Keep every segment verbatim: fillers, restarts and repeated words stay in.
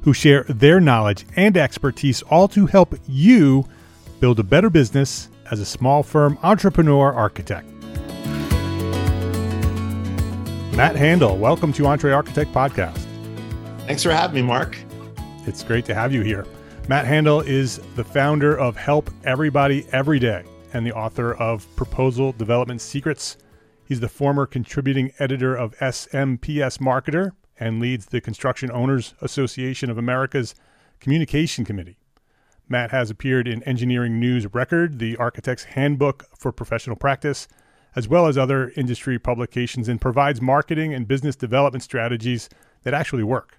who share their knowledge and expertise, all to help you build a better business as a small firm entrepreneur architect. Matt Handel, welcome to EntreArchitect podcast. Thanks for having me, Mark. It's great to have you here. Matt Handel is the founder of Help Everybody Every Day and the author of Proposal Development Secrets. He's the former contributing editor of S M P S Marketer and leads the Construction Owners Association of America's Communication Committee. Matt has appeared in Engineering News Record, the Architect's Handbook for Professional Practice, as well as other industry publications, and provides marketing and business development strategies that actually work.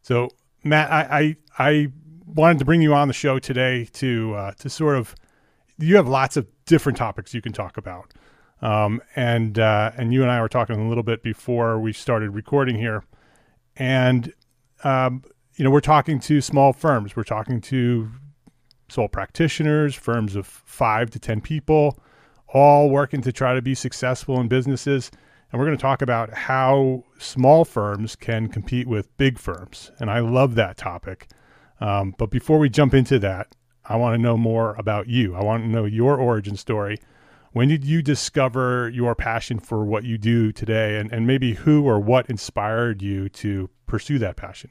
So, Matt, I I, I wanted to bring you on the show today to uh, to sort of you have lots of different topics you can talk about. Um, and, uh, and you and I were talking a little bit before we started recording here, and, um, you know, we're talking to small firms. We're talking to sole practitioners, firms of five to ten people, all working to try to be successful in businesses. And we're going to talk about how small firms can compete with big firms. And I love that topic. Um, but before we jump into that, I want to know more about you. I want to know your origin story. When did you discover your passion for what you do today, and, and maybe who or what inspired you to pursue that passion?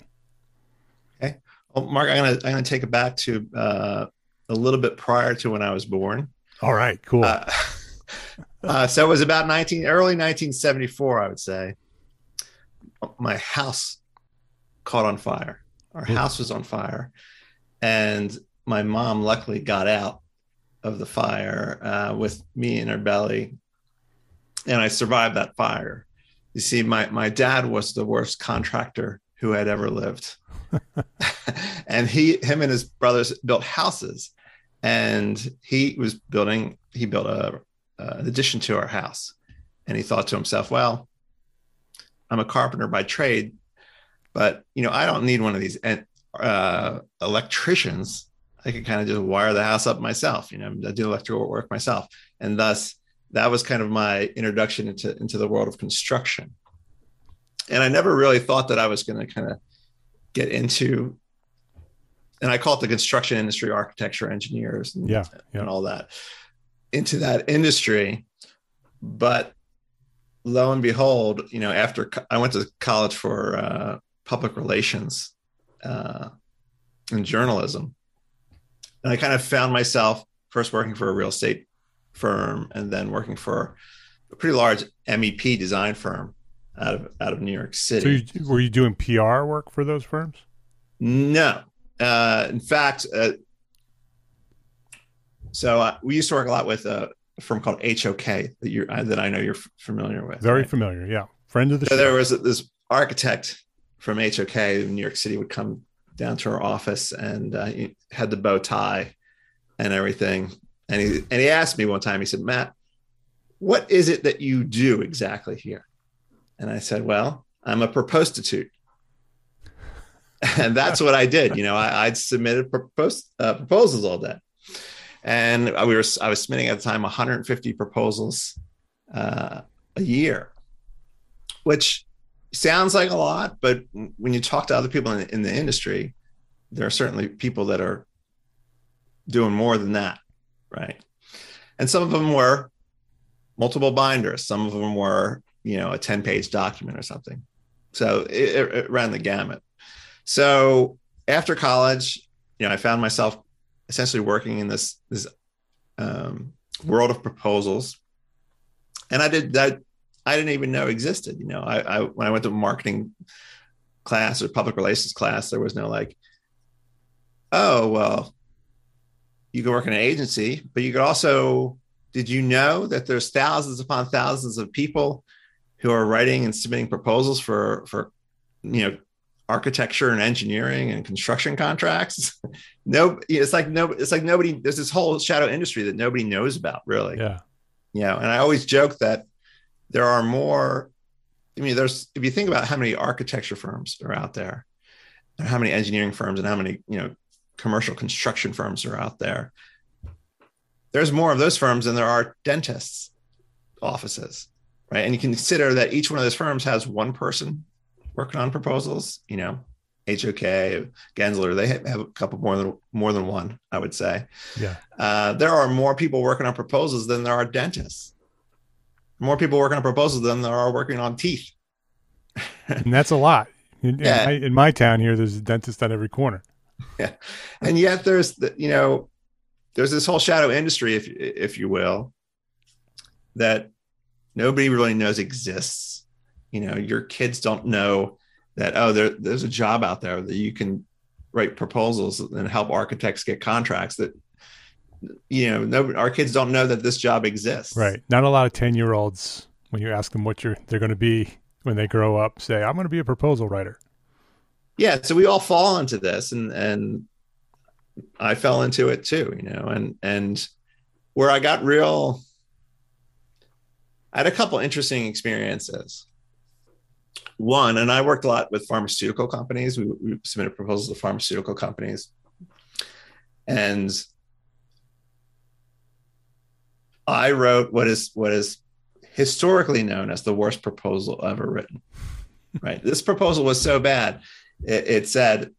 Okay. Well, Mark, I'm going to I'm gonna take it back to uh, a little bit prior to when I was born. All right, cool. Uh, uh, so it was about nineteen, early nineteen seventy-four, I would say. My house caught on fire. Our yeah. house was on fire. And my mom luckily got out of the fire uh, with me in her belly, and I survived that fire. You see, my my dad was the worst contractor who had ever lived, and he, him, and his brothers built houses, and he was building. He built a, a an addition to our house, and he thought to himself, "Well, I'm a carpenter by trade, but you know, I don't need one of these uh, electricians." I could kind of just wire the house up myself. You know, I did electrical work myself. And thus, that was kind of my introduction into, into the world of construction. And I never really thought that I was going to kind of get into, and I call it the construction industry, architecture, engineers, and, yeah, yeah. and all that, into that industry. But lo and behold, you know, after co- I went to college for uh, public relations uh, and journalism, and I kind of found myself first working for a real estate firm and then working for a pretty large M E P design firm out of out of New York City. So you, were you doing P R work for those firms? No. Uh, in fact, uh, so uh, we used to work a lot with uh, a firm called H O K that you uh, that I know you're f- familiar with. Very right? familiar, yeah. Friend of the so show. There was a, this architect from H O K in New York City would come down to our office, and uh, he had the bow tie and everything. And he and he asked me one time, he said, "Matt, what is it that you do exactly here?" And I said, "Well, I'm a prostitute." And that's what I did. You know, I, I'd submitted propos- uh, proposals all day. And we were, I was submitting at the time one hundred fifty proposals uh, a year, which sounds like a lot, but when you talk to other people in, in the industry, there are certainly people that are doing more than that, right? And some of them were multiple binders. Some of them were, you know, a ten-page document or something. So it, it ran the gamut. So after college, you know, I found myself essentially working in this this um, world of proposals, and I did that I didn't even know existed. You know, I, I when I went to marketing class or public relations class, there was no like, oh well, you can work in an agency, but you could also. Did you know that there's thousands upon thousands of people who are writing and submitting proposals for for you know. architecture and engineering and construction contracts. No, it's like no, it's like nobody, there's this whole shadow industry that nobody knows about really. Yeah. You know, and I always joke that there are more, I mean, there's, if you think about how many architecture firms are out there and how many engineering firms and how many, you know, commercial construction firms are out there, there's more of those firms than there are dentists' offices, right? And you can consider that each one of those firms has one person working on proposals, you know, H O K, Gensler, they have a couple more than more than one, I would say. Yeah. Uh, there are more people working on proposals than there are dentists. More people working on proposals than there are working on teeth. And that's a lot. In, yeah. in, my, in my town here, there's a dentist on every corner. Yeah. And yet there's, the, you know, there's this whole shadow industry, if if you will, that nobody really knows exists. You know, your kids don't know that, oh, there, there's a job out there that you can write proposals and help architects get contracts that, you know, no, our kids don't know that this job exists. Right. Not a lot of ten-year-olds, when you ask them what you're, they're going to be when they grow up, say, I'm going to be a proposal writer. Yeah. So we all fall into this, and and I fell into it too, you know, and, and where I got real, I had a couple interesting experiences. One, and I worked a lot with pharmaceutical companies. We, we submitted proposals to pharmaceutical companies. And I wrote what is what is historically known as the worst proposal ever written, right? This proposal was so bad. It, it said,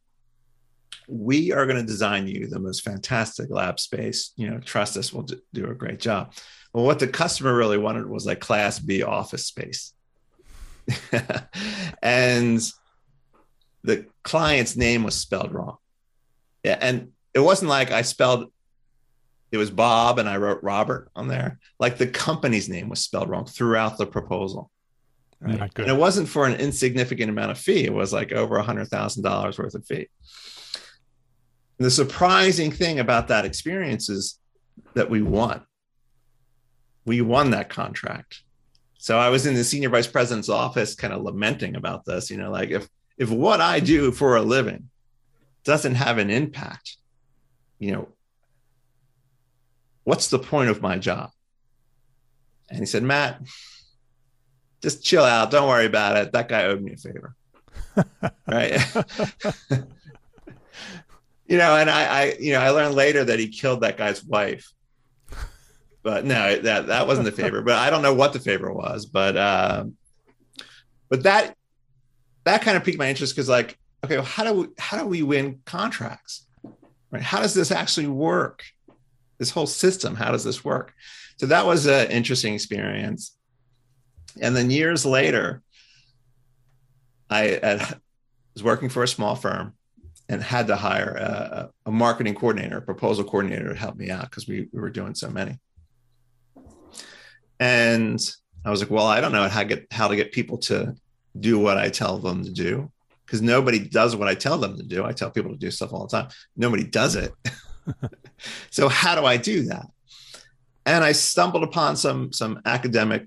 we are going to design you the most fantastic lab space. You know, trust us, we'll do a great job. Well, what the customer really wanted was like class B office space. And the client's name was spelled wrong. Yeah, and it wasn't like I spelled it was Bob and I wrote Robert on there. Like the company's name was spelled wrong throughout the proposal. Right? Not good. And it wasn't for an insignificant amount of fee. It was like over a hundred thousand dollars worth of fee. And the surprising thing about that experience is that we won. We won that contract. So I was in the senior vice president's office kind of lamenting about this, you know, like if if what I do for a living doesn't have an impact, you know, what's the point of my job? And he said, Matt, just chill out. Don't worry about it. That guy owed me a favor. Right. You know, and I, I, you know, I learned later that he killed that guy's wife. But no, that that wasn't the favor. But I don't know what the favor was. But uh, but that that kind of piqued my interest because, like, okay, well, how do we how do we win contracts? Right? How does this actually work? This whole system. How does this work? So that was an interesting experience. And then years later, I at, was working for a small firm and had to hire a, a marketing coordinator, a proposal coordinator to help me out because we, we were doing so many. And I was like, well, I don't know how, get, how to get people to do what I tell them to do, because nobody does what I tell them to do. I tell people to do stuff all the time. Nobody does it. So how do I do that? And I stumbled upon some, some academic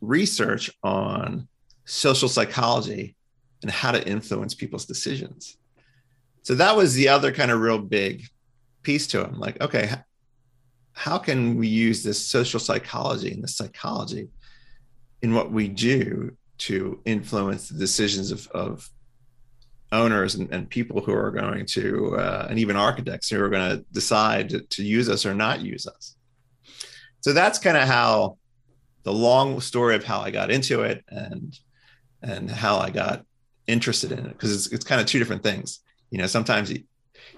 research on social psychology and how to influence people's decisions. So that was the other kind of real big piece to it. I'm like, okay, how can we use this social psychology and this psychology in what we do to influence the decisions of, of owners and, and people who are going to, uh, and even architects who are going to decide to, to use us or not use us. So that's kind of how the long story of how I got into it and and how I got interested in it, because it's it's kind of two different things. You know, sometimes you,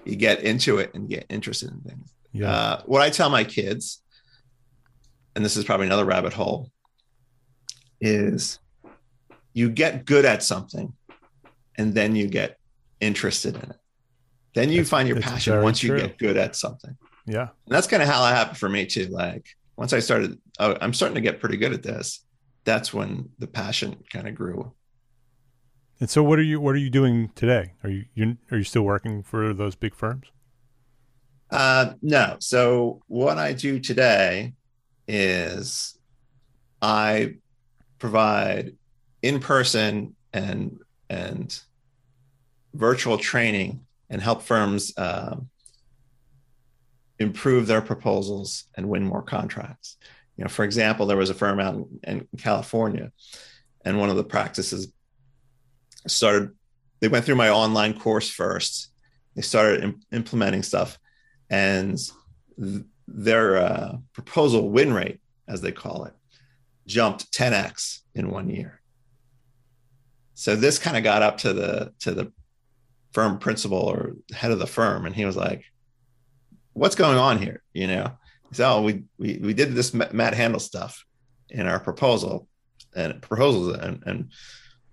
you get into it and get interested in things. Yeah. Uh, what I tell my kids, and this is probably another rabbit hole, is you get good at something and then you get interested in it. Then you that's, find your passion once true. you get good at something. Yeah. And that's kind of how it happened for me too. Like once I started, oh, I'm starting to get pretty good at this. That's when the passion kind of grew. And so what are you, what are you doing today? Are you, you are you still working for those big firms? Uh, no. So what I do today is I provide in-person and, and virtual training and help firms, uh, improve their proposals and win more contracts. You know, for example, there was a firm out in, in California, and one of the practices started, they went through my online course first. They started im- implementing stuff, and th- their uh, proposal win rate, as they call it, jumped ten X in one year. So this kind of got up to the, to the firm principal or head of the firm. And he was like, what's going on here? You know, so we, we, we did this Matt Handel stuff in our proposal and proposals and, and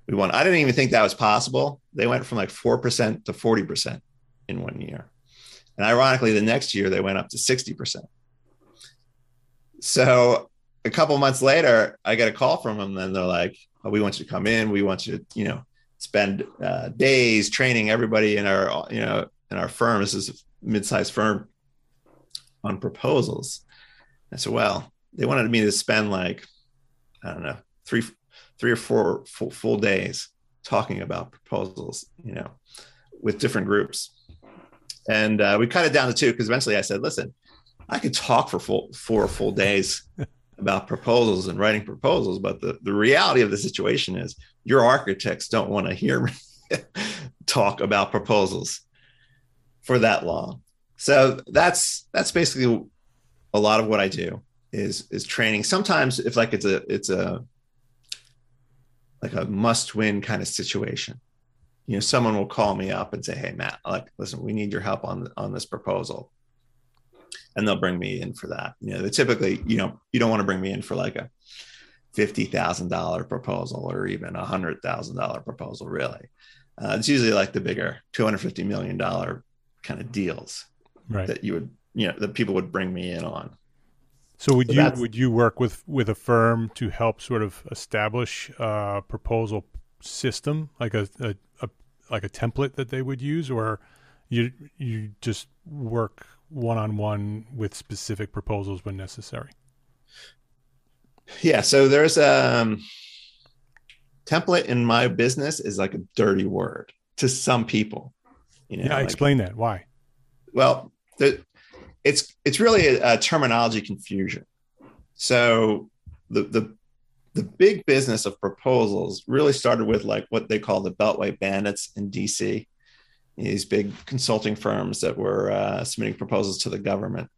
we won. I didn't even think that was possible. They went from like four percent to forty percent in one year. And ironically, the next year they went up to sixty percent. So a couple months later, I get a call from them and they're like, oh, we want you to come in. We want you to, you know, spend uh, days training everybody in our, you know, in our firm. This is a mid-sized firm on proposals. And so, well, they wanted me to spend like, I don't know, three, three or four full, full days talking about proposals, you know, with different groups. And uh, we cut it down to two, because eventually I said, listen, I could talk for full, four full days about proposals and writing proposals. But the, the reality of the situation is your architects don't want to hear me talk about proposals for that long. So that's that's basically a lot of what I do is is training. Sometimes if like it's a it's a like a must-win kind of situation, you know, someone will call me up and say, hey Matt, like listen, we need your help on on this proposal. And they'll bring me in for that. You know, they typically, you know, you don't want to bring me in for like a fifty thousand dollars proposal or even a one hundred thousand dollars proposal, really. Uh, it's usually like the bigger two hundred fifty million dollars kind of deals, right, that you would, you know, that people would bring me in on. So would so you would you work with, with a firm to help sort of establish a proposal system, like a, a, a like a template that they would use, or you you just work one-on-one with specific proposals when necessary? Yeah. So there's a um, template in my business is like a dirty word to some people. You know, yeah. Like, explain that. Why? Well, the, it's, it's really a, a terminology confusion. So the, the, the big business of proposals really started with like what they call the Beltway Bandits in D C, these big consulting firms that were uh, submitting proposals to the government.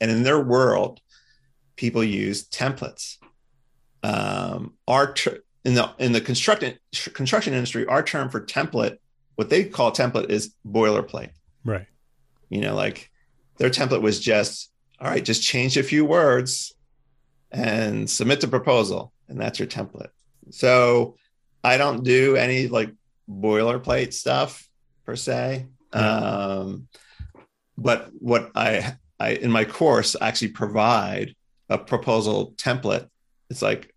And in their world, people use templates. Um, our ter- in the in the construction construction industry, our term for template, what they call template, is boilerplate. Right. You know, like their template was just, all right, just change a few words and submit the proposal. and that's your template. So I don't do any like boilerplate stuff per se. Mm-hmm. Um, but what I, I, in my course, actually provide a proposal template. It's like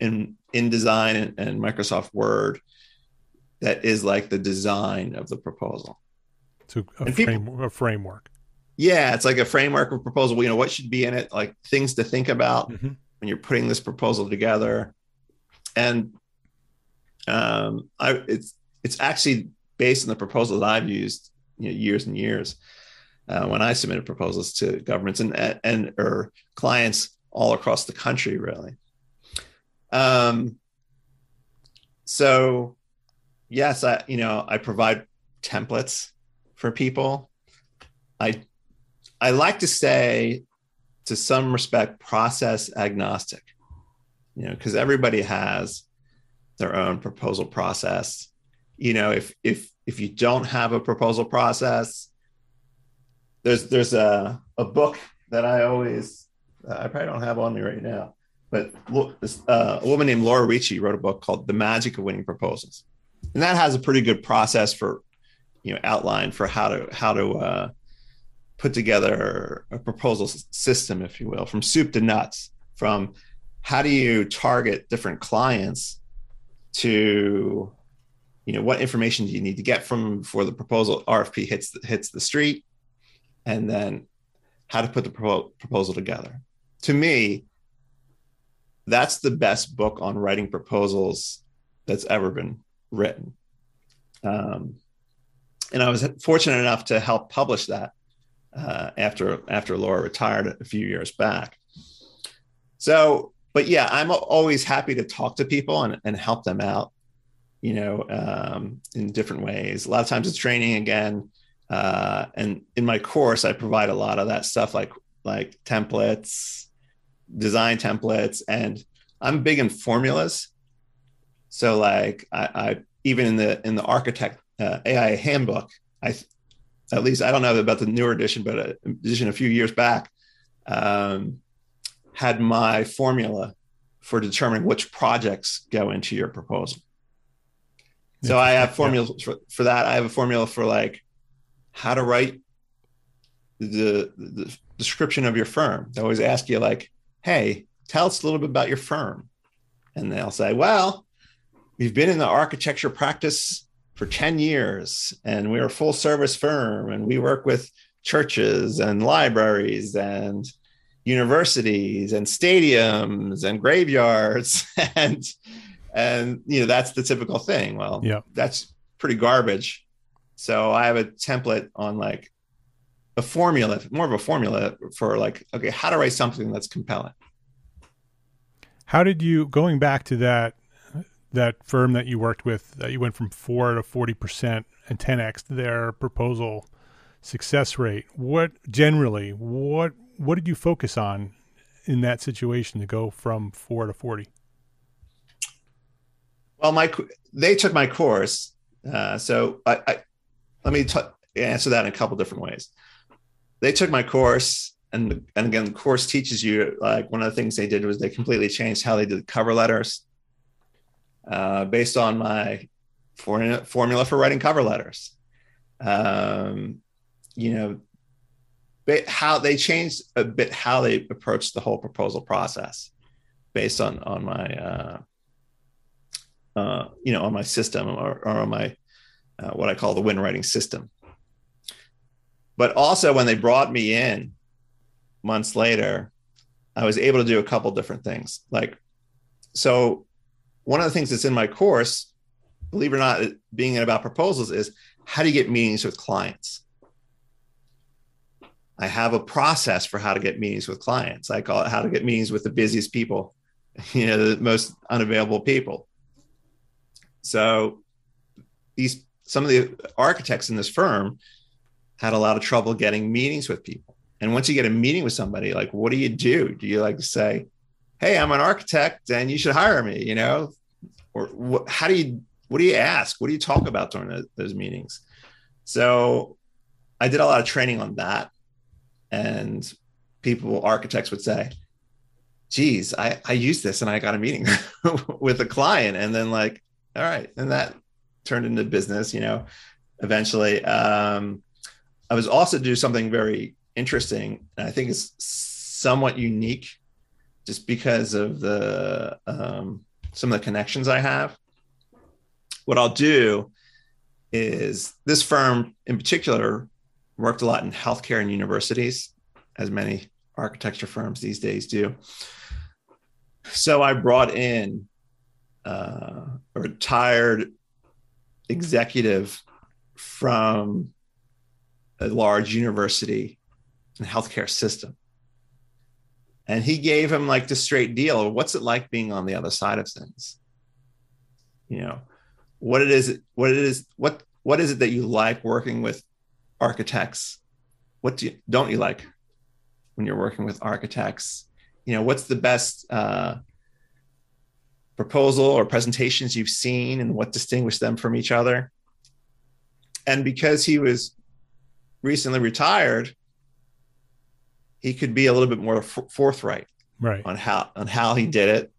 in InDesign and, and Microsoft Word that is like the design of the proposal. So a, frame, people, a framework. Yeah. It's like a framework of proposal. You know, what should be in it, like things to think about mm-hmm. when you're putting this proposal together. And um, I, it's, it's actually based on the proposal that I've used you know, years and years uh, when I submitted proposals to governments and, and, or clients all across the country, really. Um, so yes, I, you know, I provide templates for people. I, I like to say to some respect, process agnostic, you know, because everybody has their own proposal process. You know, if, if, if you don't have a proposal process, there's, there's a, a book that I always, uh, I probably don't have on me right now, but uh, a woman named Laura Ricci wrote a book called The Magic of Winning Proposals. And that has a pretty good process for, you know, outline for how to, how to uh, put together a proposal system, if you will, from soup to nuts, from how do you target different clients to, you know, what information do you need to get from them before the proposal R F P hits the, hits the street, and then how to put the pro- proposal together. To me, that's the best book on writing proposals that's ever been written. Um, and I was fortunate enough to help publish that uh, after after Laura retired a few years back. So, but yeah, I'm always happy to talk to people and, and help them out, you know, um, in different ways. A lot of times it's training again. Uh, and in my course, I provide a lot of that stuff, like like templates, design templates, and I'm big in formulas. So like I, I even in the in the architect uh, A I A handbook, I at least I don't know about the newer edition, but a edition a few years back um, had my formula for determining which projects go into your proposal. So yeah, I have formulas yeah. for, for that. I have a formula for like how to write the, the description of your firm. They always ask you like, hey, tell us a little bit about your firm. And they'll say, well, we've been in the architecture practice for ten years and we're a full service firm and we work with churches and libraries and universities and stadiums and graveyards. And, and, you know, that's the typical thing. Well, yeah. That's pretty garbage. So I have a template on like a formula, more of a formula for like, okay, how to write something that's compelling. How did you, going back to that, that firm that you worked with, that you went from four to forty percent and ten X their proposal success rate. What generally, what, what did you focus on in that situation to go from four to forty? Well, my, they took my course. Uh, so I, I, let me t- answer that in a couple different ways. They took my course, and, and again, the course teaches you, like one of the things they did was they completely changed how they did cover letters uh, based on my for- formula for writing cover letters. Um, you know, they, how they changed a bit how they approached the whole proposal process based on, on my, uh, uh, you know, on my system or, or on my, uh, what I call the win writing system. But also when they brought me in months later, I was able to do a couple different things. Like, so one of the things that's in my course, believe it or not, being about proposals is how do you get meetings with clients? I have a process for how to get meetings with clients. I call it how to get meetings with the busiest people, you know, the most unavailable people. So these, some of the architects in this firm had a lot of trouble getting meetings with people. And once you get a meeting with somebody, like, what do you do? Do you like say, hey, I'm an architect and you should hire me, you know? Or what, how do you, what do you ask? What do you talk about during the, those meetings? So I did a lot of training on that. And people, architects would say, geez, I, I used this and I got a meeting with a client, and then like, all right. And that turned into business, you know, eventually. Um, I was also do something very interesting, and I think it's somewhat unique just because of the, um, some of the connections I have. What I'll do is, this firm in particular worked a lot in healthcare and universities, as many architecture firms these days do. So I brought in uh, a retired executive from a large university and healthcare system. And he gave him like the straight deal of what's it like being on the other side of things. You know, what it is, what it is, what, what is it that you like working with architects? What do you, don't you like when you're working with architects? You know, what's the best uh, proposal or presentations you've seen, and what distinguished them from each other? And because he was recently retired, he could be a little bit more f- forthright right. on how on how he did it.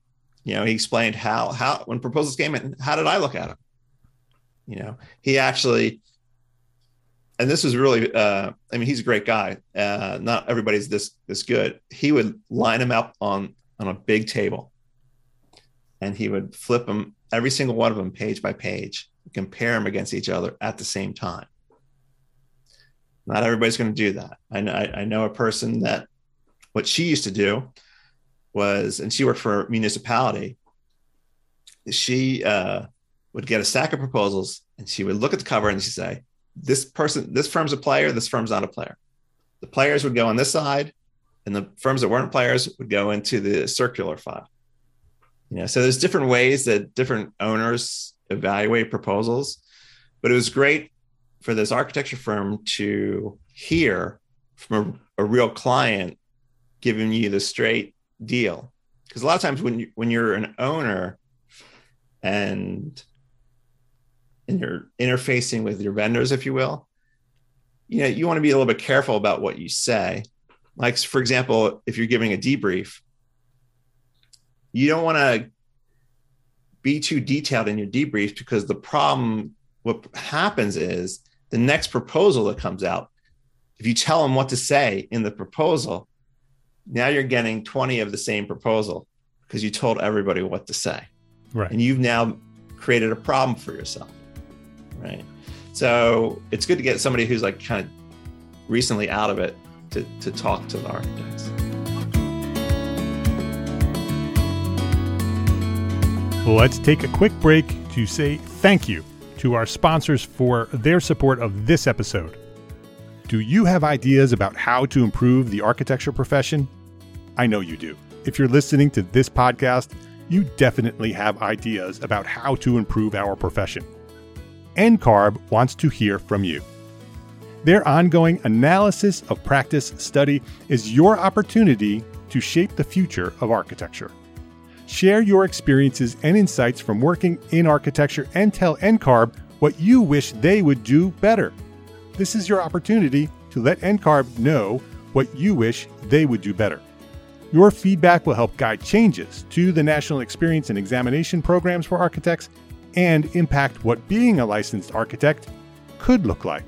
You know, he explained how how when proposals came in, how did I look at them? You know, he actually, and this was really, uh, I mean, he's a great guy. Uh, not everybody's this this good. He would line them up on on a big table, and he would flip them, every single one of them, page by page, compare them against each other at the same time. Not everybody's going to do that. I know, I know a person that what she used to do was, and she worked for a municipality. She uh, would get a stack of proposals, and she would look at the cover and she'd say, this person, this firm's a player, this firm's not a player. The players would go on this side, and the firms that weren't players would go into the circular file. You know, so there's different ways that different owners evaluate proposals, but it was great for this architecture firm to hear from a, a real client giving you the straight deal. Because a lot of times when you, when you're an owner and and you're interfacing with your vendors, if you will, you know, you want to be a little bit careful about what you say. Like, for example, if you're giving a debrief, you don't want to be too detailed in your debrief, because the problem, what happens is the next proposal that comes out, if you tell them what to say in the proposal, now you're getting twenty of the same proposal because you told everybody what to say. Right. And you've now created a problem for yourself. Right. So it's good to get somebody who's like kind of recently out of it to, to talk to the architects. Let's take a quick break to say thank you to our sponsors for their support of this episode. Do you have ideas about how to improve the architecture profession? I know you do. If you're listening to this podcast, you definitely have ideas about how to improve our profession. N C A R B wants to hear from you. Their ongoing analysis of practice study is your opportunity to shape the future of architecture. Share your experiences and insights from working in architecture, and tell N C A R B what you wish they would do better. This is your opportunity to let N C A R B know what you wish they would do better. Your feedback will help guide changes to the National Experience and Examination programs for architects and impact what being a licensed architect could look like.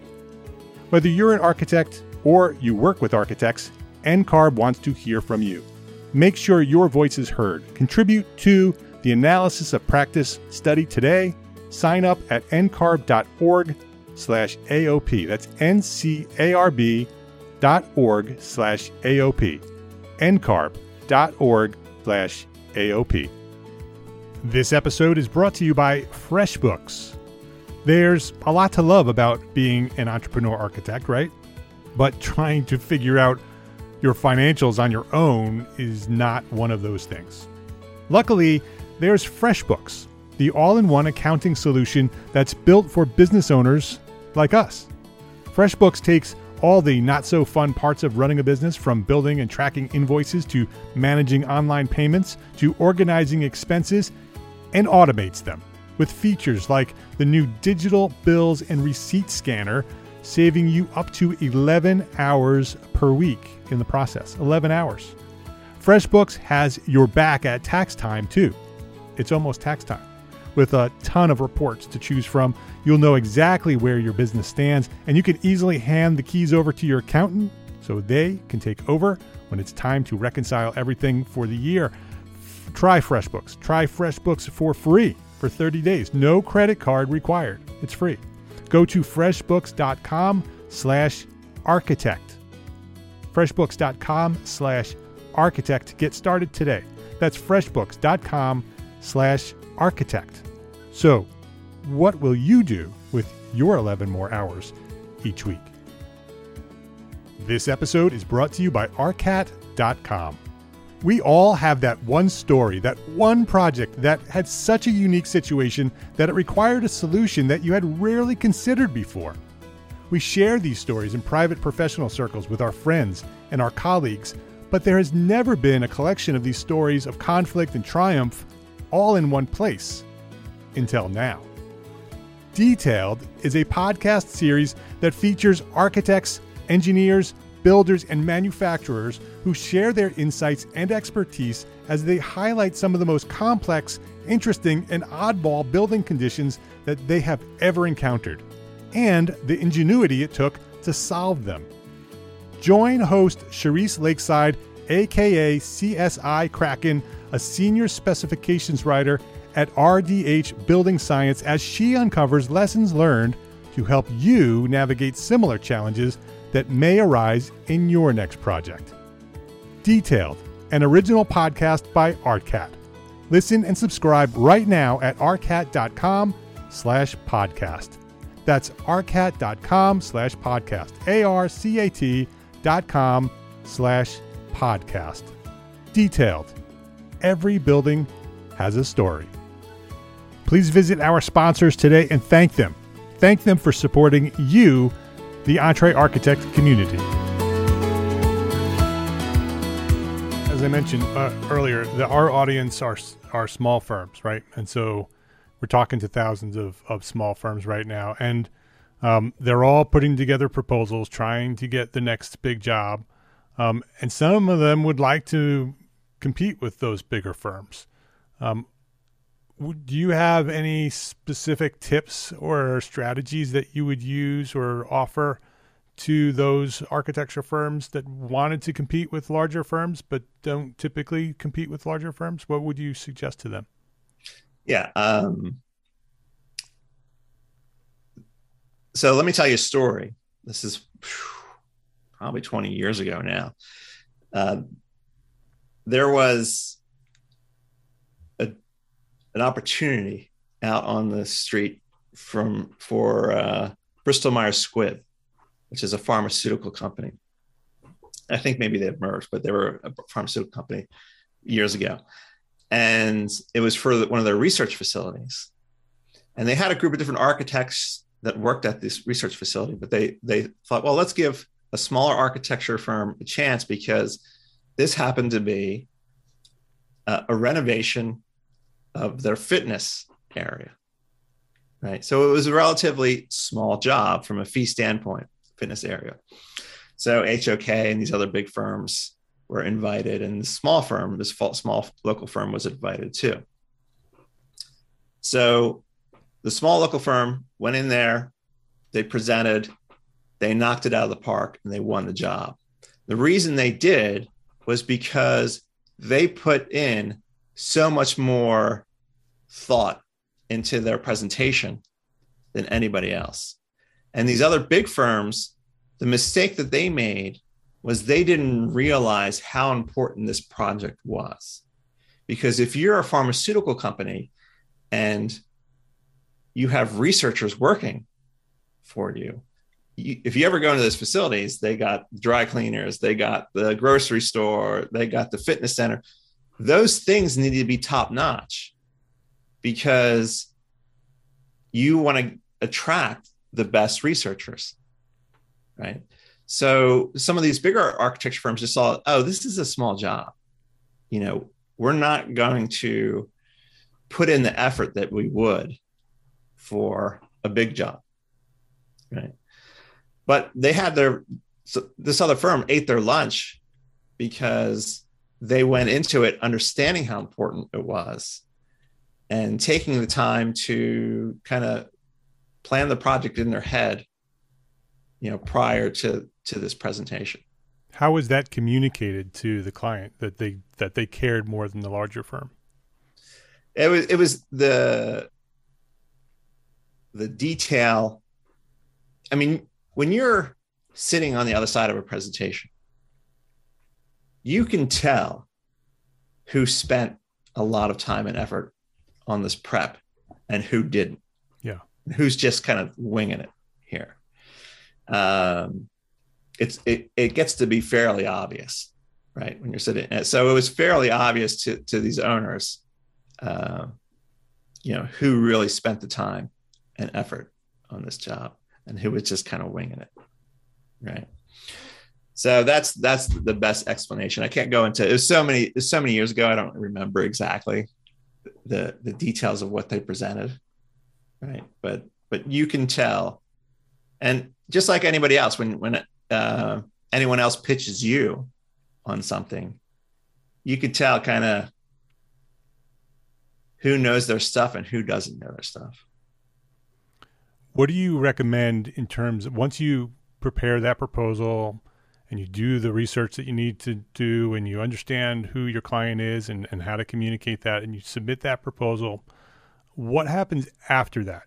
Whether you're an architect or you work with architects, N C A R B wants to hear from you. Make sure your voice is heard. Contribute to the analysis of practice study today. Sign up at ncarb.org slash AOP. That's N-C-A-R-B dot org slash AOP. ncarb.org slash AOP. This episode is brought to you by FreshBooks. There's a lot to love about being an entrepreneur architect, right? But trying to figure out your financials on your own is not one of those things. Luckily, there's FreshBooks, the all-in-one accounting solution that's built for business owners like us. FreshBooks takes all the not-so-fun parts of running a business, from building and tracking invoices to managing online payments to organizing expenses, and automates them with features like the new digital bills and receipt scanner, saving you up to eleven hours per week in the process. eleven hours. FreshBooks has your back at tax time too. It's almost tax time. With a ton of reports to choose from, you'll know exactly where your business stands, and you can easily hand the keys over to your accountant so they can take over when it's time to reconcile everything for the year. F- try FreshBooks. Try FreshBooks for free for thirty days. No credit card required. It's free. Go to freshbooks.com slash architect. freshbooks.com slash architect to get started today. That's freshbooks.com slash architect. So what will you do with your eleven more hours each week? This episode is brought to you by arcat dot com. We all have that one story, that one project that had such a unique situation that it required a solution that you had rarely considered before. We share these stories in private professional circles with our friends and our colleagues, but there has never been a collection of these stories of conflict and triumph all in one place until now. Detailed is a podcast series that features architects, engineers, builders, and manufacturers who share their insights and expertise as they highlight some of the most complex, interesting, and oddball building conditions that they have ever encountered, and the ingenuity it took to solve them. Join host Charisse Lakeside, aka C S I Kraken, a senior specifications writer at R D H Building Science, as she uncovers lessons learned to help you navigate similar challenges that may arise in your next project. Detailed, an original podcast by ARCAT. Listen and subscribe right now at arcat.com slash podcast. That's arcat.com slash podcast. A-R-C-A-T dot com slash podcast. Detailed. Every building has a story. Please visit our sponsors today and thank them. Thank them for supporting you, the EntreArchitect community. As I mentioned uh, earlier, the, our audience are are small firms, right? And so we're talking to thousands of, of small firms right now, and um, they're all putting together proposals, trying to get the next big job. Um, and some of them would like to compete with those bigger firms. Um, Do you have any specific tips or strategies that you would use or offer to those architecture firms that wanted to compete with larger firms but don't typically compete with larger firms? What would you suggest to them? Yeah. Um, so let me tell you a story. This is probably twenty years ago now. Uh, there was an opportunity out on the street from for uh, Bristol Myers Squibb, which is a pharmaceutical company. I think maybe they've merged, but they were a pharmaceutical company years ago. And it was for the, one of their research facilities. And they had a group of different architects that worked at this research facility, but they they thought, well, let's give a smaller architecture firm a chance because this happened to be uh, a renovation of their fitness area, right? So it was a relatively small job from a fee standpoint, fitness area. So H O K and these other big firms were invited, and the small firm, this small local firm, was invited too. So the small local firm went in there, they presented, they knocked it out of the park, and they won the job. The reason they did was because they put in so much more thought into their presentation than anybody else. And these other big firms, the mistake that they made was they didn't realize how important this project was. Because if you're a pharmaceutical company and you have researchers working for you, you if you ever go into those facilities, they got dry cleaners, they got the grocery store, they got the fitness center. Those things need to be top-notch because you want to attract the best researchers, right? So some of these bigger architecture firms just saw, oh, this is a small job. You know, we're not going to put in the effort that we would for a big job, right? But they had their, so this other firm ate their lunch because they went into it understanding how important it was and taking the time to kind of plan the project in their head, you know, prior to, to this presentation. How was that communicated to the client, that they that they cared more than the larger firm? It was it was the the detail. I mean, when you're sitting on the other side of a presentation, you can tell who spent a lot of time and effort on this prep and who didn't. Yeah. And who's just kind of winging it here. Um, it's it it gets to be fairly obvious, right? When you're sitting, so it was fairly obvious to to these owners, uh, you know, who really spent the time and effort on this job and who was just kind of winging it, right? So that's that's the best explanation. I can't go into it. It was so many it was so many years ago. I don't remember exactly the the details of what they presented, right? But but you can tell, and just like anybody else, when when uh, anyone else pitches you on something, you could tell kind of who knows their stuff and who doesn't know their stuff. What do you recommend in terms of, once you prepare that proposal and you do the research that you need to do and you understand who your client is and, and how to communicate that, and you submit that proposal, what happens after that?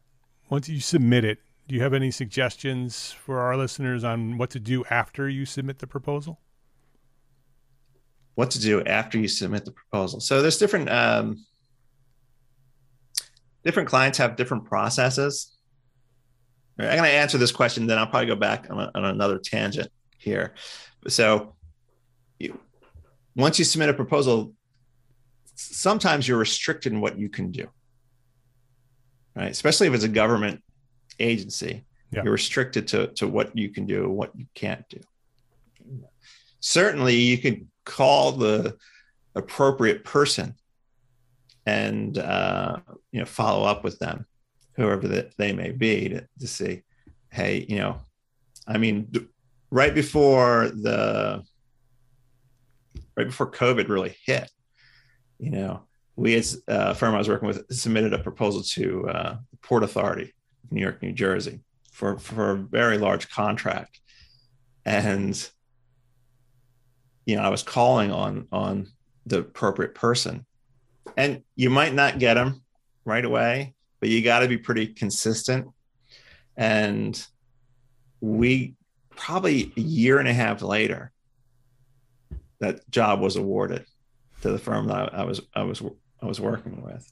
Once you submit it, do you have any suggestions for our listeners on what to do after you submit the proposal? What to do after you submit the proposal. So there's different, um, different clients have different processes. Right, I'm going to answer this question, then I'll probably go back on, a, on another tangent here. So you, once you submit a proposal, sometimes you're restricted in what you can do, right? Especially if it's a government agency, yeah. You're restricted to, to what you can do and what you can't do. Certainly you could call the appropriate person and, uh, you know, follow up with them, whoever that they may be, to, to see, hey, you know, I mean, right before the, right before COVID really hit, you know, we as a firm I was working with submitted a proposal to uh, the Port Authority, New York, New Jersey, for, for a very large contract. And, you know, I was calling on, on the appropriate person, and you might not get them right away, but you got to be pretty consistent. And we probably a year and a half later, that job was awarded to the firm that I, I was, I was, I was working with.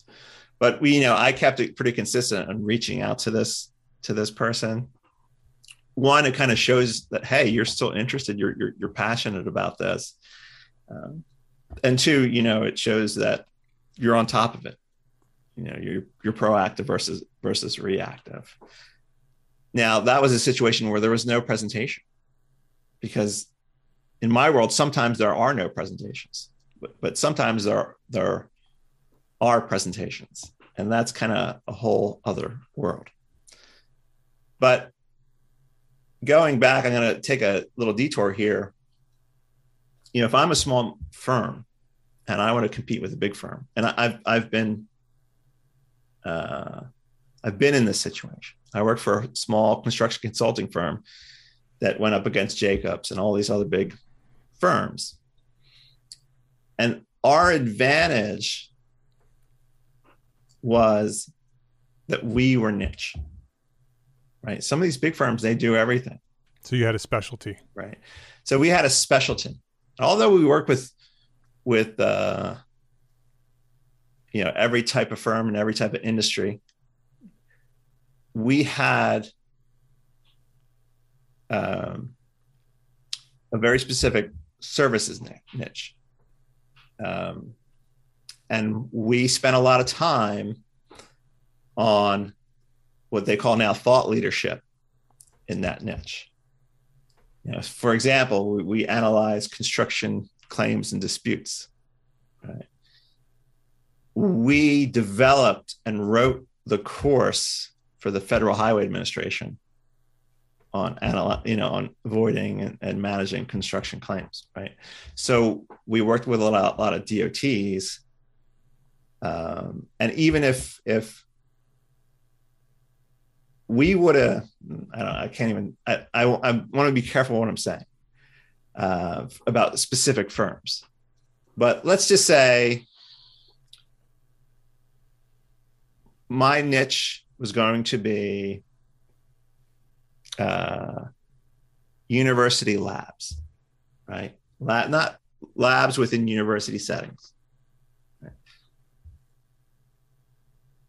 But we, you know, I kept it pretty consistent on reaching out to this, to this person. One, it kind of shows that, hey, you're still interested. You're, you're, you're passionate about this. Um, and two, you know, it shows that you're on top of it. You know, you're, you're proactive versus, versus reactive. Now, that was a situation where there was no presentation, because in my world, sometimes there are no presentations, but, but sometimes there, there are presentations, and that's kind of a whole other world. But going back, I'm going to take a little detour here. You know, if I'm a small firm and I want to compete with a big firm, and I, I've I've been uh, I've been in this situation. I worked for a small construction consulting firm that went up against Jacobs and all these other big firms, and our advantage was that we were niche, right? Some of these big firms, they do everything. So you had a specialty, right? So we had a specialty. Although we work with, with, uh, you know, every type of firm and every type of industry, we had, um, a very specific services niche. Um, And we spent a lot of time on what they call now thought leadership in that niche. You know, for example, we, we analyze construction claims and disputes. Right? We developed and wrote the course for the Federal Highway Administration on analy- you know, on avoiding and, and managing construction claims, right? So we worked with a lot, a lot of D O Ts, um, and even if if we would have, I don't, I can't even, I I, I want to be careful what I'm saying uh, about specific firms, but let's just say my niche was going to be uh, university labs, right? La- not labs within university settings. Right?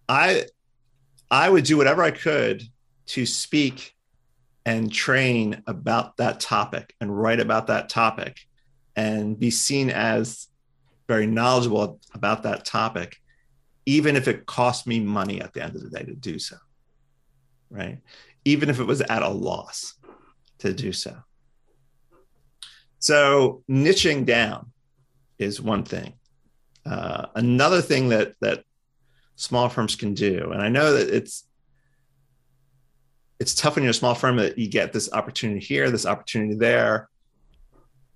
I I would do whatever I could to speak and train about that topic and write about that topic and be seen as very knowledgeable about that topic, even if it cost me money at the end of the day to do so, right? Even if it was at a loss to do so. So niching down is one thing. Uh, another thing that that small firms can do, and I know that it's it's tough when you're a small firm that you get this opportunity here, this opportunity there,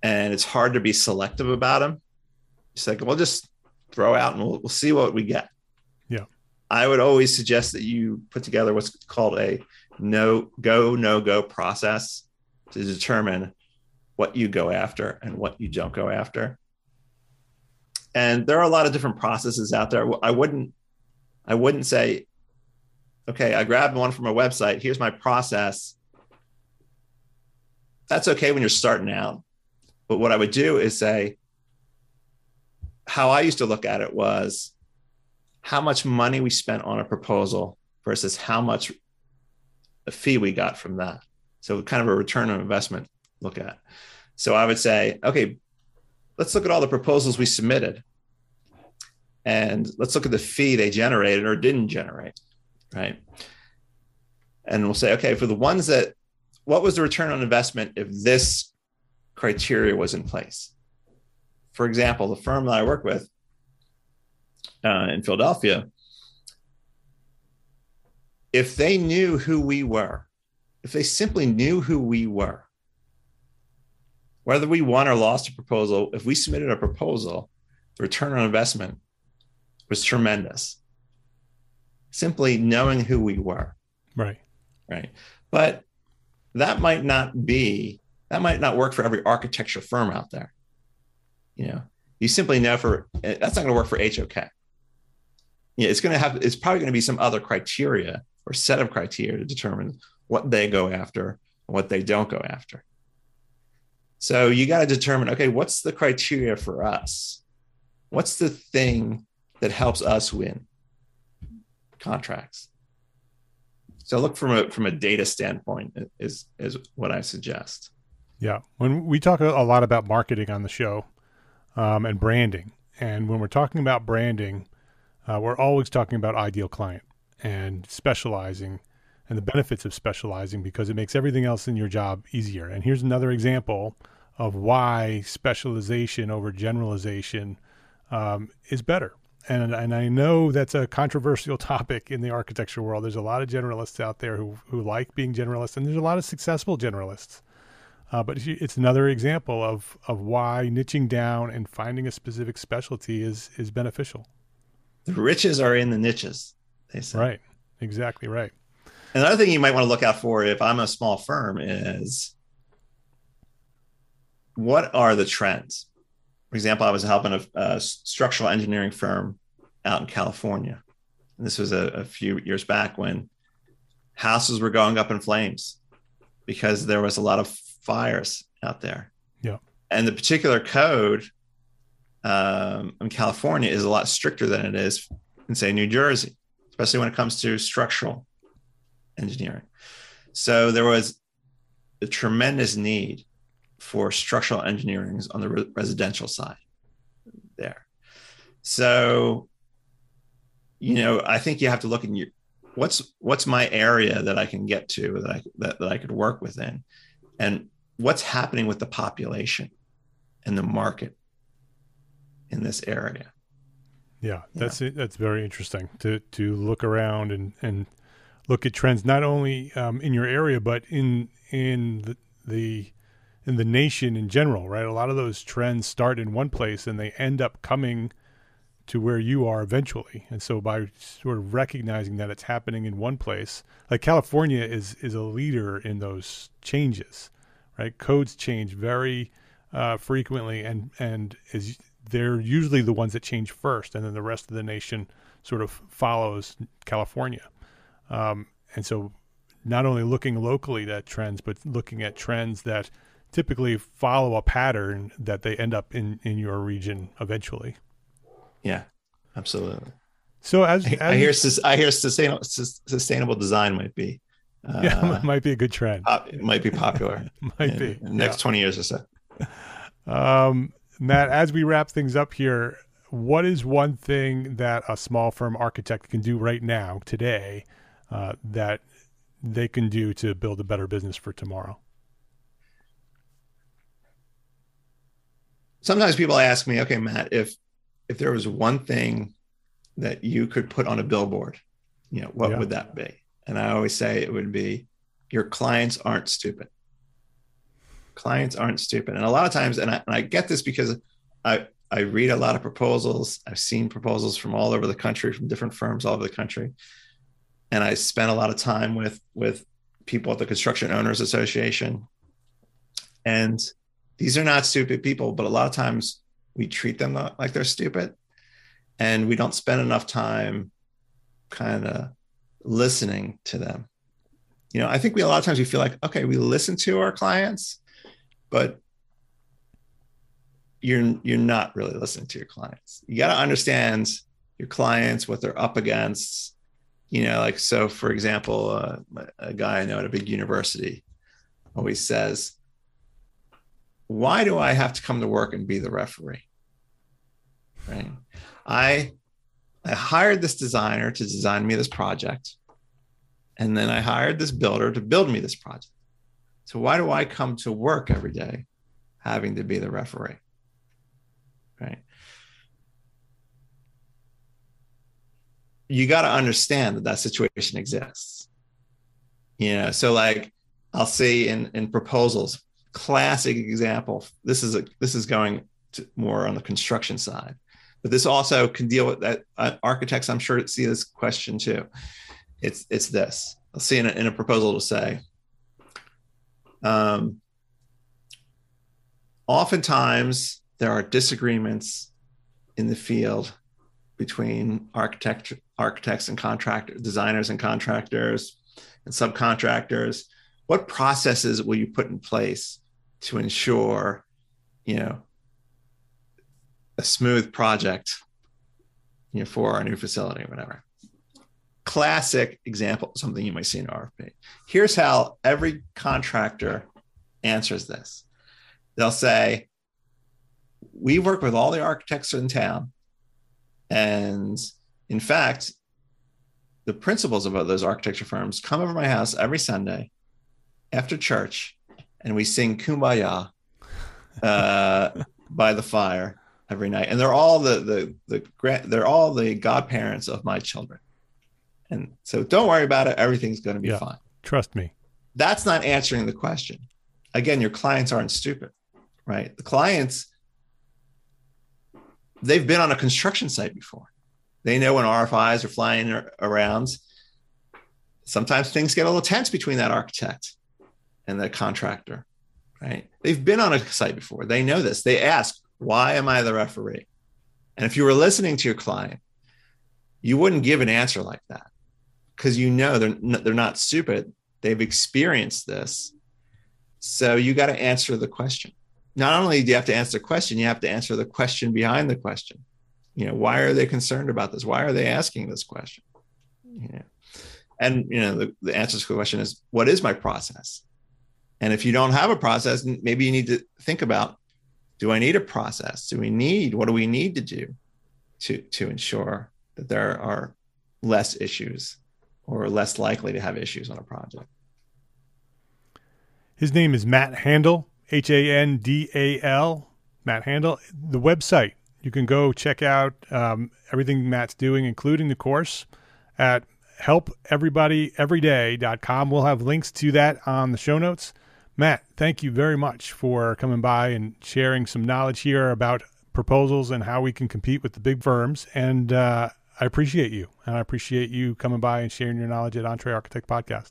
and it's hard to be selective about them. It's like, we'll just throw out and we'll, we'll see what we get. Yeah. I would always suggest that you put together what's called a no go, no go process to determine what you go after and what you don't go after. And there are a lot of different processes out there. I wouldn't, I wouldn't say, okay, I grabbed one from a website. Here's my process. That's okay when you're starting out. But what I would do is say, how I used to look at it was how much money we spent on a proposal versus how much a fee we got from that. So kind of a return on investment look at. So I would say, okay, let's look at all the proposals we submitted and let's look at the fee they generated or didn't generate, right? And we'll say, okay, for the ones that, what was the return on investment if this criteria was in place? For example, the firm that I work with uh, in Philadelphia, if they knew who we were, if they simply knew who we were, whether we won or lost a proposal, if we submitted a proposal, the return on investment was tremendous. Simply knowing who we were. Right. Right. But that might not be, that might not work for every architecture firm out there. You know, you simply know for, that's not going to work for H O K. Yeah, it's going to have, it's probably going to be some other criteria or set of criteria to determine what they go after and what they don't go after. So you got to determine, okay, what's the criteria for us? What's the thing that helps us win contracts? So look from a, from a data standpoint is, is what I suggest. Yeah. When we talk a lot about marketing on the show, Um, and branding. And when we're talking about branding, uh, we're always talking about ideal client and specializing and the benefits of specializing because it makes everything else in your job easier. And here's another example of why specialization over generalization um, is better. And and I know that's a controversial topic in the architecture world. There's a lot of generalists out there who, who like being generalists, and there's a lot of successful generalists. Uh, but it's another example of of why niching down and finding a specific specialty is is beneficial. The riches are in the niches, they say. Right, exactly right. Another thing you might want to look out for if I'm a small firm is what are the trends? For example, I was helping a, a structural engineering firm out in California. And this was a, a few years back when houses were going up in flames because there was a lot of fires out there. Yeah. And the particular code um, in California is a lot stricter than it is in, say, New Jersey, especially when it comes to structural engineering. So there was a tremendous need for structural engineering on the re- residential side there. So, you know, I think you have to look at your, what's what's my area that I can get to that I, that, that I could work within. And what's happening with the population and the market in this area? Yeah, that's yeah. It. That's very interesting to to look around and, and look at trends not only um, in your area, but in in the, the in the nation in general, right? A lot of those trends start in one place and they end up coming to where you are eventually. And so by sort of recognizing that it's happening in one place, like California is is a leader in those changes, right? Codes change very uh, frequently, and and is, they're usually the ones that change first, and then the rest of the nation sort of follows California. Um, and so not only looking locally at trends, but looking at trends that typically follow a pattern that they end up in, in your region eventually. Yeah, absolutely. So as, as I hear, I hear sustainable, sustainable design might be, uh, yeah, might be a good trend. Pop, it might be popular. might in, be in the next yeah. twenty years or so. Um, Matt, as we wrap things up here, what is one thing that a small firm architect can do right now, today, uh, that they can do to build a better business for tomorrow? Sometimes people ask me, okay, Matt, if if there was one thing that you could put on a billboard, you know, what yeah. would that be? And I always say it would be, your clients aren't stupid. Clients aren't stupid. And a lot of times, and I, and I get this because I, I read a lot of proposals. I've seen proposals from all over the country, from different firms all over the country. And I spent a lot of time with, with people at the Construction Owners Association. And these are not stupid people, but a lot of times we treat them like they're stupid, and we don't spend enough time kind of listening to them. You know, I think we, a lot of times we feel like, okay, we listen to our clients, but you're, you're not really listening to your clients. You got to understand your clients, what they're up against. You know, like, so for example, uh, a guy I know at a big university always says, why do I have to come to work and be the referee? Right? I, I hired this designer to design me this project. And then I hired this builder to build me this project. So why do I come to work every day having to be the referee? Right? You got to understand that that situation exists. You know, so like I'll see in, in proposals, classic example. This is a, this is going to more on the construction side, but this also can deal with that. Uh, architects, I'm sure, see this question too. It's it's this. I'll see in a, in a proposal to say, um, oftentimes there are disagreements in the field between architect, architects and contractors, designers and contractors and subcontractors. What processes will you put in place to ensure, you know, a smooth project, you know, for our new facility or whatever? Classic example, something you might see in R F P. Here's how every contractor answers this. They'll say, we work with all the architects in town. And in fact, the principals of those architecture firms come over my house every Sunday after church, and we sing Kumbaya uh, by the fire every night. And they're all the, the, the grand, they're all the godparents of my children. And so don't worry about it. Everything's going to be yeah, fine. Trust me. That's not answering the question. Again, your clients aren't stupid, right? The clients, they've been on a construction site before. They know when R F Is are flying around. Sometimes things get a little tense between that architect and the contractor, right? They've been on a site before. They know this. They ask, why am I the referee? And if you were listening to your client, you wouldn't give an answer like that, because you know they're n- they're not stupid. They've experienced this. So you got to answer the question. Not only do you have to answer the question, you have to answer the question behind the question. You know, why are they concerned about this? Why are they asking this question? You know, and you know, the, the answer to the question is, what is my process? And if you don't have a process, maybe you need to think about, do I need a process? Do we need, what do we need to do to, to ensure that there are less issues or less likely to have issues on a project? His name is Matt Handel. H A N D A L, Matt Handel. The website, you can go check out um, everything Matt's doing, including the course, at help everybody every day dot com. We'll have links to that on the show notes. Matt, thank you very much for coming by and sharing some knowledge here about proposals and how we can compete with the big firms. And uh, I appreciate you. And I appreciate you coming by and sharing your knowledge at Entre Architect Podcast.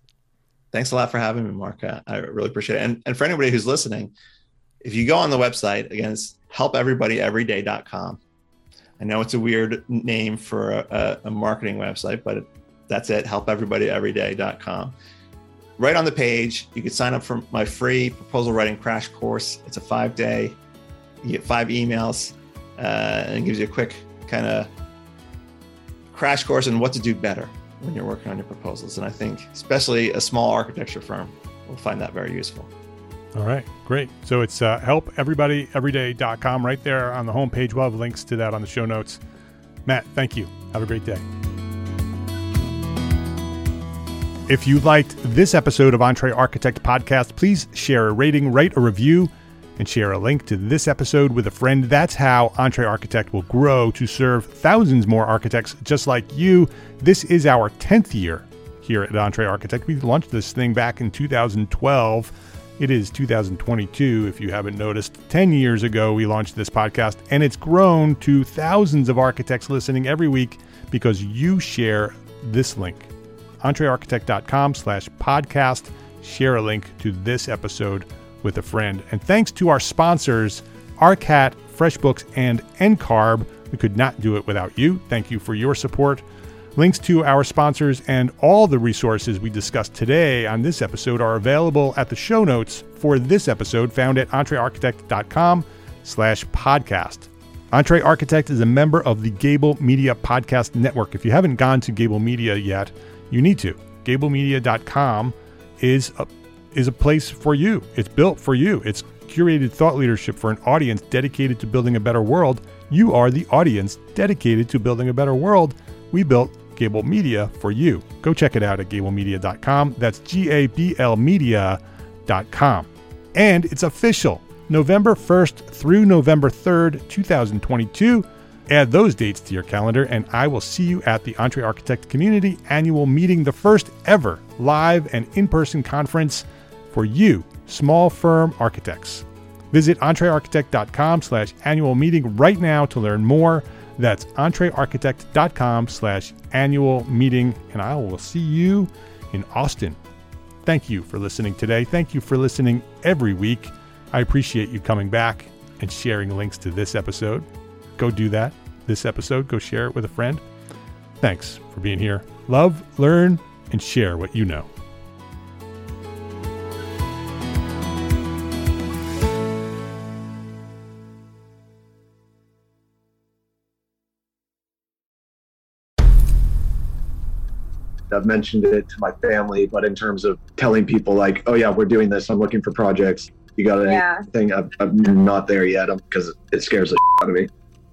Thanks a lot for having me, Mark. I really appreciate it. And, and for anybody who's listening, if you go on the website, again, it's help everybody every day dot com. I know it's a weird name for a, a marketing website, but it, that's it, help everybody every day dot com. Right on the page, you can sign up for my free proposal writing crash course. It's a five-day, you get five emails, uh, and it gives you a quick kind of crash course on what to do better when you're working on your proposals. And I think especially a small architecture firm will find that very useful. All right, great. So it's uh, help everybody every day dot com right there on the homepage. We'll have links to that on the show notes. Matt, thank you. Have a great day. If you liked this episode of Entre Architect Podcast, please share a rating, write a review, and share a link to this episode with a friend. That's how Entre Architect will grow to serve thousands more architects just like you. This is our tenth year here at Entre Architect. We launched this thing back in two thousand twelve. It is two thousand twenty-two, if you haven't noticed. ten years ago, we launched this podcast, and it's grown to thousands of architects listening every week because you share this link, entre architect dot com slash podcast. Share a link to this episode with a friend. And thanks to our sponsors, ARCAT, FreshBooks, and N C A R B. We could not do it without you. Thank you for your support. Links to our sponsors and all the resources we discussed today on this episode are available at the show notes for this episode, found at entrearchitect dot com slash podcast. Entre Architect is a member of the Gable Media Podcast Network. If you haven't gone to Gable Media yet, you need to. Gable Media dot com is a, is a place for you. It's built for you. It's curated thought leadership for an audience dedicated to building a better world. You are the audience dedicated to building a better world. We built Gable Media for you. Go check it out at gable media dot com. That's G A B L media dot com. And it's official. November first through November third, two thousand twenty-two. Add those dates to your calendar, and I will see you at the Entre Architect Community Annual Meeting, the first ever live and in-person conference for you, small firm architects. Visit entrearchitect dot com slash annual meeting right now to learn more. That's entrearchitect dot com slash annual meeting, and I will see you in Austin. Thank you for listening today. Thank you for listening every week. I appreciate you coming back and sharing links to this episode. Go do that. This episode, go share it with a friend. Thanks for being here. Love, learn, and share what you know. I've mentioned it to my family, but in terms of telling people like, oh yeah, we're doing this, I'm looking for projects, you got anything? Yeah. I'm not there yet because it scares the shit out of me.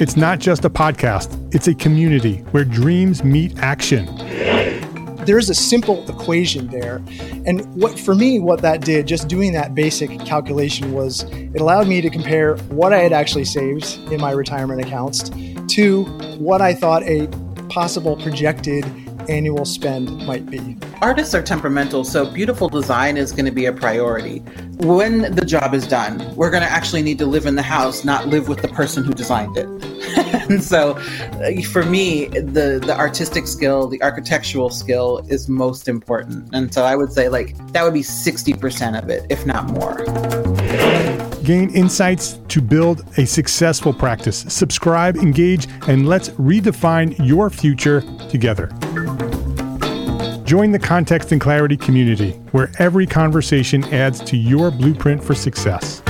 It's not just a podcast, it's a community where dreams meet action. There's a simple equation there. And what for me, what that did, just doing that basic calculation, was it allowed me to compare what I had actually saved in my retirement accounts to what I thought a possible projected annual spend might be. Artists are temperamental, so beautiful design is going to be a priority. When the job is done, we're going to actually need to live in the house, not live with the person who designed it. And so for me, the, the artistic skill, the architectural skill is most important. And so I would say like that would be sixty percent of it, if not more. Gain insights to build a successful practice. Subscribe, engage, and let's redefine your future together. Join the Context and Clarity community, where every conversation adds to your blueprint for success.